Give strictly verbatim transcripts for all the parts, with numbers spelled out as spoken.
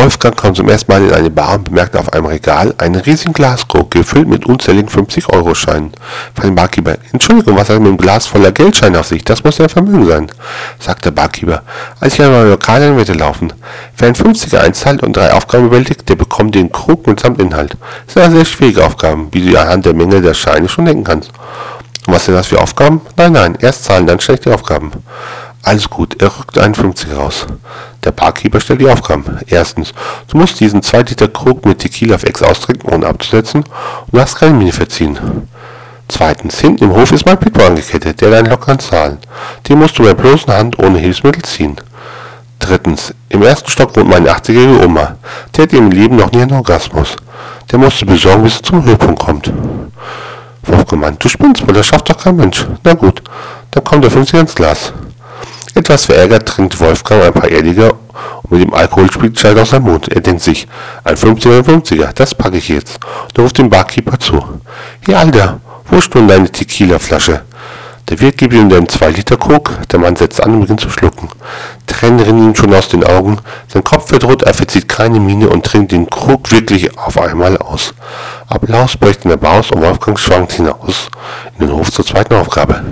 Wolfgang kam zum ersten Mal in eine Bar und bemerkte auf einem Regal einen riesigen Glaskrug, gefüllt mit unzähligen fünfzig-Euro-Scheinen. Fragte den Barkeeper: Entschuldigung, was hat er mit dem Glas voller Geldscheine auf sich? Das muss ja Vermögen sein, sagt der Barkeeper. Als ich an meinem Lokal eine Wette laufen. Wer einen fünfziger einzahlt und drei Aufgaben bewältigt, der bekommt den Krug mitsamt Inhalt. Das sind also sehr schwierige Aufgaben, wie du anhand der Menge der Scheine schon denken kannst. Und was sind das für Aufgaben? Nein, nein, erst zahlen, dann stelle ich die Aufgaben. Alles gut, er rückt einen fünfziger raus. Der Barkeeper stellt die Aufgaben. Erstens, du musst diesen zwei Liter Krug mit Tequila auf Ex austrinken, ohne abzusetzen, und darfst keine Miene verziehen. Zweitens, hinten im Hof ist mein Pitbull angekettet, der deinen lockeren Zahlen. Den musst du bei bloßen Hand ohne Hilfsmittel ziehen. Drittens, im ersten Stock wohnt meine achtzigjährige Oma. Der hat im Leben noch nie einen Orgasmus. Der musst du besorgen, bis er zum Höhepunkt kommt. Wolfgang meint, du spinnst wohl, das schafft doch kein Mensch. Na gut, dann kommt der fünfziger ins Glas. Etwas verärgert trinkt Wolfgang ein paar Erdiger und mit dem Alkohol springt Schalt aus seinem Mund. Er denkt sich, ein fünfziger, fünfziger, das packe ich jetzt. Und ruft dem Barkeeper zu. Hier, Alter, wo ist nun deine Tequila-Flasche? Der Wirt gibt ihm den zwei Liter Krug, der Mann setzt an und beginnt zu schlucken. Tränen rinnen ihm schon aus den Augen, sein Kopf wird rot, er verzieht keine Miene und trinkt den Krug wirklich auf einmal aus. Applaus bricht in der Bar aus und Wolfgang schwankt hinaus in den Hof zur zweiten Aufgabe.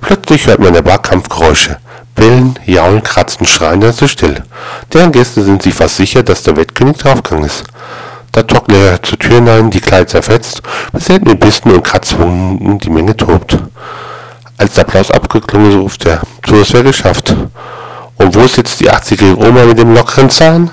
Plötzlich hört man in der Bar Kampfgeräusche. Bellen, jaulen, kratzen, schreien, dann ist es still. Deren Gäste sind sich fast sicher, dass der Wettkönig draufgegangen ist. Da tockt er zur Tür hinein, die Kleid zerfetzt, bis hinten mit Bissen und Kratzwunden die Menge tobt. Als der Applaus abgeklungen ist, ruft er, so, es wäre geschafft. Und wo sitzt die achtzigjährige Oma mit dem lockeren Zahn?